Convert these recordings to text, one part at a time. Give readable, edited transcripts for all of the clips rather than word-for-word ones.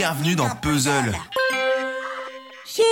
Bienvenue dans Puzzle. C'est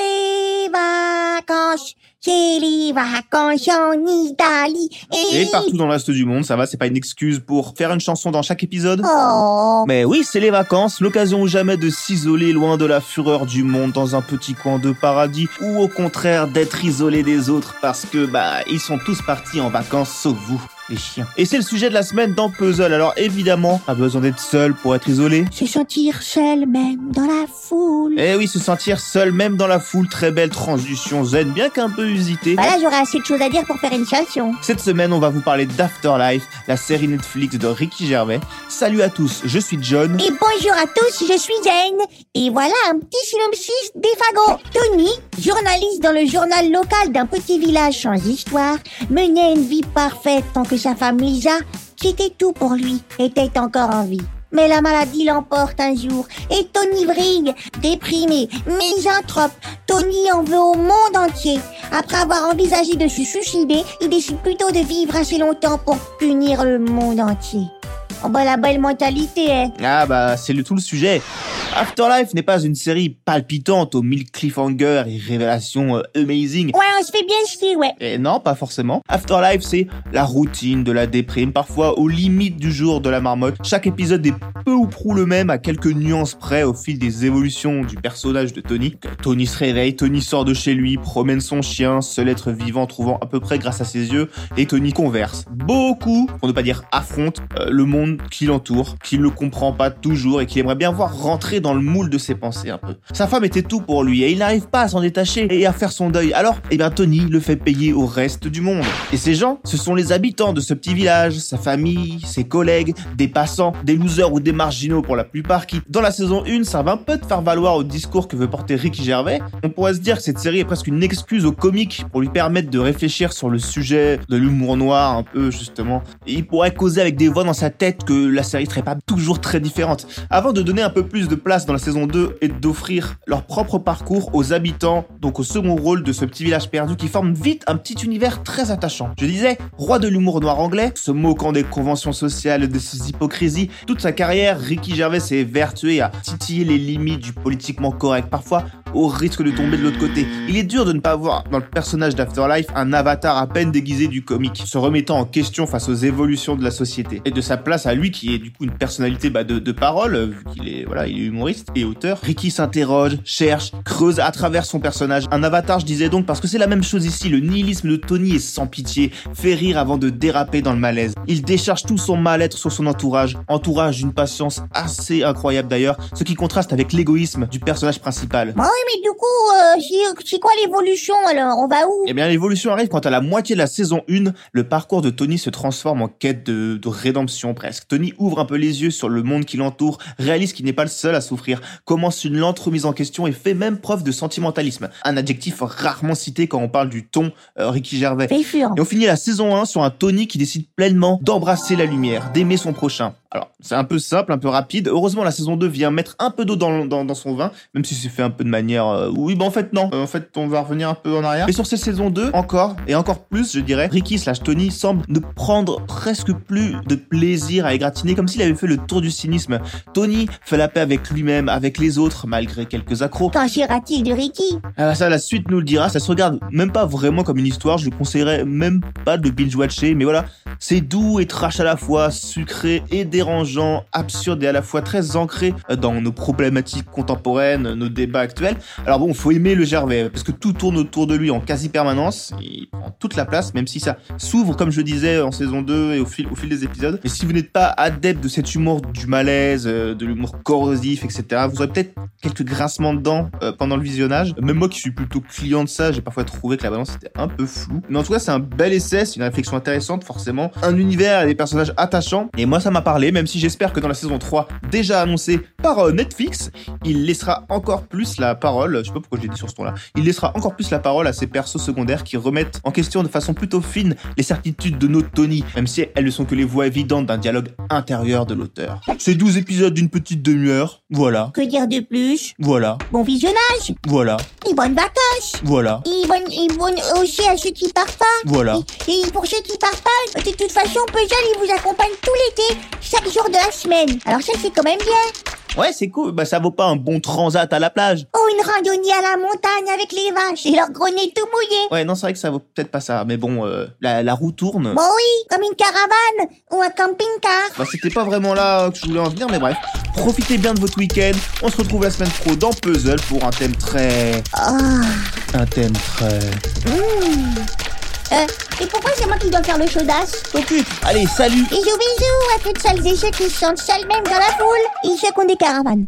les vacances. C'est les vacances en Italie. Et partout dans le reste du monde, ça va, c'est pas une excuse pour faire une chanson dans chaque épisode. Oh. Mais oui, c'est les vacances, l'occasion ou jamais de s'isoler loin de la fureur du monde dans un petit coin de paradis, ou au contraire d'être isolé des autres parce que ils sont tous partis en vacances sauf vous, les chiens. Et c'est le sujet de la semaine dans Puzzle. Alors évidemment, pas besoin d'être seul pour être isolé. Se sentir seul même dans la foule. Eh oui, se sentir seul même dans la foule, très belle transition zen, bien qu'un peu usitée. Voilà, j'aurais assez de choses à dire pour faire une chanson. Cette semaine, on va vous parler d'Afterlife, la série Netflix de Ricky Gervais. Salut à tous, je suis John. Et bonjour à tous, je suis Zen. Et voilà un petit synopsis des fagots. Tony, journaliste dans le journal local d'un petit village sans histoire, menait une vie parfaite tant que sa femme Lisa, qui était tout pour lui, était encore en vie. Mais la maladie l'emporte un jour, et Tony vrille, déprimé, misanthrope. Tony en veut au monde entier. Après avoir envisagé de se suicider, il décide plutôt de vivre assez longtemps pour punir le monde entier. La belle mentalité, hein. C'est tout le sujet. Afterlife n'est pas une série palpitante aux mille cliffhangers et révélations amazing. Ouais, on se fait bien chier, ouais. Et non, pas forcément. Afterlife, c'est la routine de la déprime, parfois aux limites du jour de la marmotte. Chaque épisode est peu ou prou le même, à quelques nuances près au fil des évolutions du personnage de Tony. Tony se réveille, Tony sort de chez lui, promène son chien, seul être vivant trouvant à peu près grâce à ses yeux, et Tony converse. Beaucoup, pour ne pas dire affronte, le monde qui l'entoure, qui ne le comprend pas toujours et qui aimerait bien voir rentrer dans le moule de ses pensées un peu. Sa femme était tout pour lui et il n'arrive pas à s'en détacher et à faire son deuil. Alors, Tony le fait payer au reste du monde. Et ces gens, ce sont les habitants de ce petit village, sa famille, ses collègues, des passants, des losers ou des marginaux pour la plupart qui, dans la saison 1, servent un peu de faire valoir au discours que veut porter Ricky Gervais. On pourrait se dire que cette série est presque une excuse aux comiques pour lui permettre de réfléchir sur le sujet de l'humour noir un peu, justement. Et il pourrait causer avec des voix dans sa tête que la série serait pas toujours très différente. Avant de donner un peu plus de place dans la saison 2 et d'offrir leur propre parcours aux habitants, donc au second rôle de ce petit village perdu qui forme vite un petit univers très attachant. Je disais, roi de l'humour noir anglais, se moquant des conventions sociales, de ses hypocrisies, toute sa carrière, Ricky Gervais s'est vertué à titiller les limites du politiquement correct, parfois au risque de tomber de l'autre côté. Il est dur de ne pas voir dans le personnage d'Afterlife un avatar à peine déguisé du comique, se remettant en question face aux évolutions de la société. Et de sa place à lui, qui est du coup une personnalité de parole, vu qu'il est, il est humain. Et auteur, Ricky s'interroge, cherche, creuse à travers son personnage. Un avatar, je disais donc, parce que c'est la même chose ici, le nihilisme de Tony est sans pitié, fait rire avant de déraper dans le malaise. Il décharge tout son mal-être sur son entourage d'une patience assez incroyable d'ailleurs, ce qui contraste avec l'égoïsme du personnage principal. Bah oui, mais du coup, c'est quoi l'évolution alors? On va où? L'évolution arrive quand à la moitié de la saison 1, le parcours de Tony se transforme en quête de rédemption presque. Tony ouvre un peu les yeux sur le monde qui l'entoure, réalise qu'il n'est pas le seul à souffrir, commence une lente remise en question et fait même preuve de sentimentalisme. Un adjectif rarement cité quand on parle du ton Ricky Gervais. Et on finit la saison 1 sur un Tony qui décide pleinement d'embrasser la lumière, d'aimer son prochain. Alors, c'est un peu simple, un peu rapide. Heureusement, la saison 2 vient mettre un peu d'eau dans son vin, même si c'est fait un peu de manière... on va revenir un peu en arrière. Mais sur cette saison 2, encore plus, je dirais, Ricky/Tony semble ne prendre presque plus de plaisir à égratiner, comme s'il avait fait le tour du cynisme. Tony fait la paix avec lui-même, avec les autres, malgré quelques accros. Qu'en chira-t-il de Ricky ? Ça, la suite nous le dira. Ça se regarde même pas vraiment comme une histoire. Je le conseillerais même pas de binge-watcher, mais voilà. C'est doux et trash à la fois, sucré et dérangeant, absurde et à la fois très ancré dans nos problématiques contemporaines, nos débats actuels. Alors bon, faut aimer le Gervais, parce que tout tourne autour de lui en quasi-permanence, il prend toute la place, même si ça s'ouvre, comme je disais, en saison 2 et au fil des épisodes. Et si vous n'êtes pas adepte de cet humour du malaise, de l'humour corrosif, etc., vous aurez peut-être quelques grincements de dents pendant le visionnage. Même moi qui suis plutôt client de ça, j'ai parfois trouvé que la balance était un peu floue. Mais en tout cas, c'est un bel essai, c'est une réflexion intéressante, forcément. Un univers et des personnages attachants, et moi ça m'a parlé, même si j'espère que dans la saison 3, déjà annoncée par Netflix, il laissera encore plus la parole, je sais pas pourquoi je l'ai dit sur ce ton là, il laissera encore plus la parole à ses persos secondaires qui remettent en question de façon plutôt fine les certitudes de notre Tony, même si elles ne sont que les voies évidentes d'un dialogue intérieur de l'auteur. C'est 12 épisodes d'une petite demi-heure, voilà. Que dire de plus? Voilà. Bon visionnage? Voilà. Et bonnes vacances? Voilà. Et bonne aussi à ceux qui partent pas? Voilà. Et pour ceux qui partent pas, de toute façon, Peugeot, il vous accompagne tout l'été, chaque jour de la semaine. Alors ça, c'est quand même bien. Ouais, c'est cool. Bah, ça vaut pas un bon transat à la plage. Ou une randonnée à la montagne avec les vaches et leur grenier tout mouillé. Ouais, non, c'est vrai que ça vaut peut-être pas ça. Mais bon, la roue tourne. Bon oui, comme une caravane ou un camping-car. Bah, c'était pas vraiment là que je voulais en venir, mais bref. Profitez bien de votre week-end. On se retrouve la semaine pro dans Puzzle pour un thème très... Un thème très... Et pourquoi c'est moi qui dois faire le chaudasse? T'occupe. Allez, salut. Bisous, bisous à toutes celles et ceux qui se sentent seuls mêmes dans la foule. Ils se font des caravanes.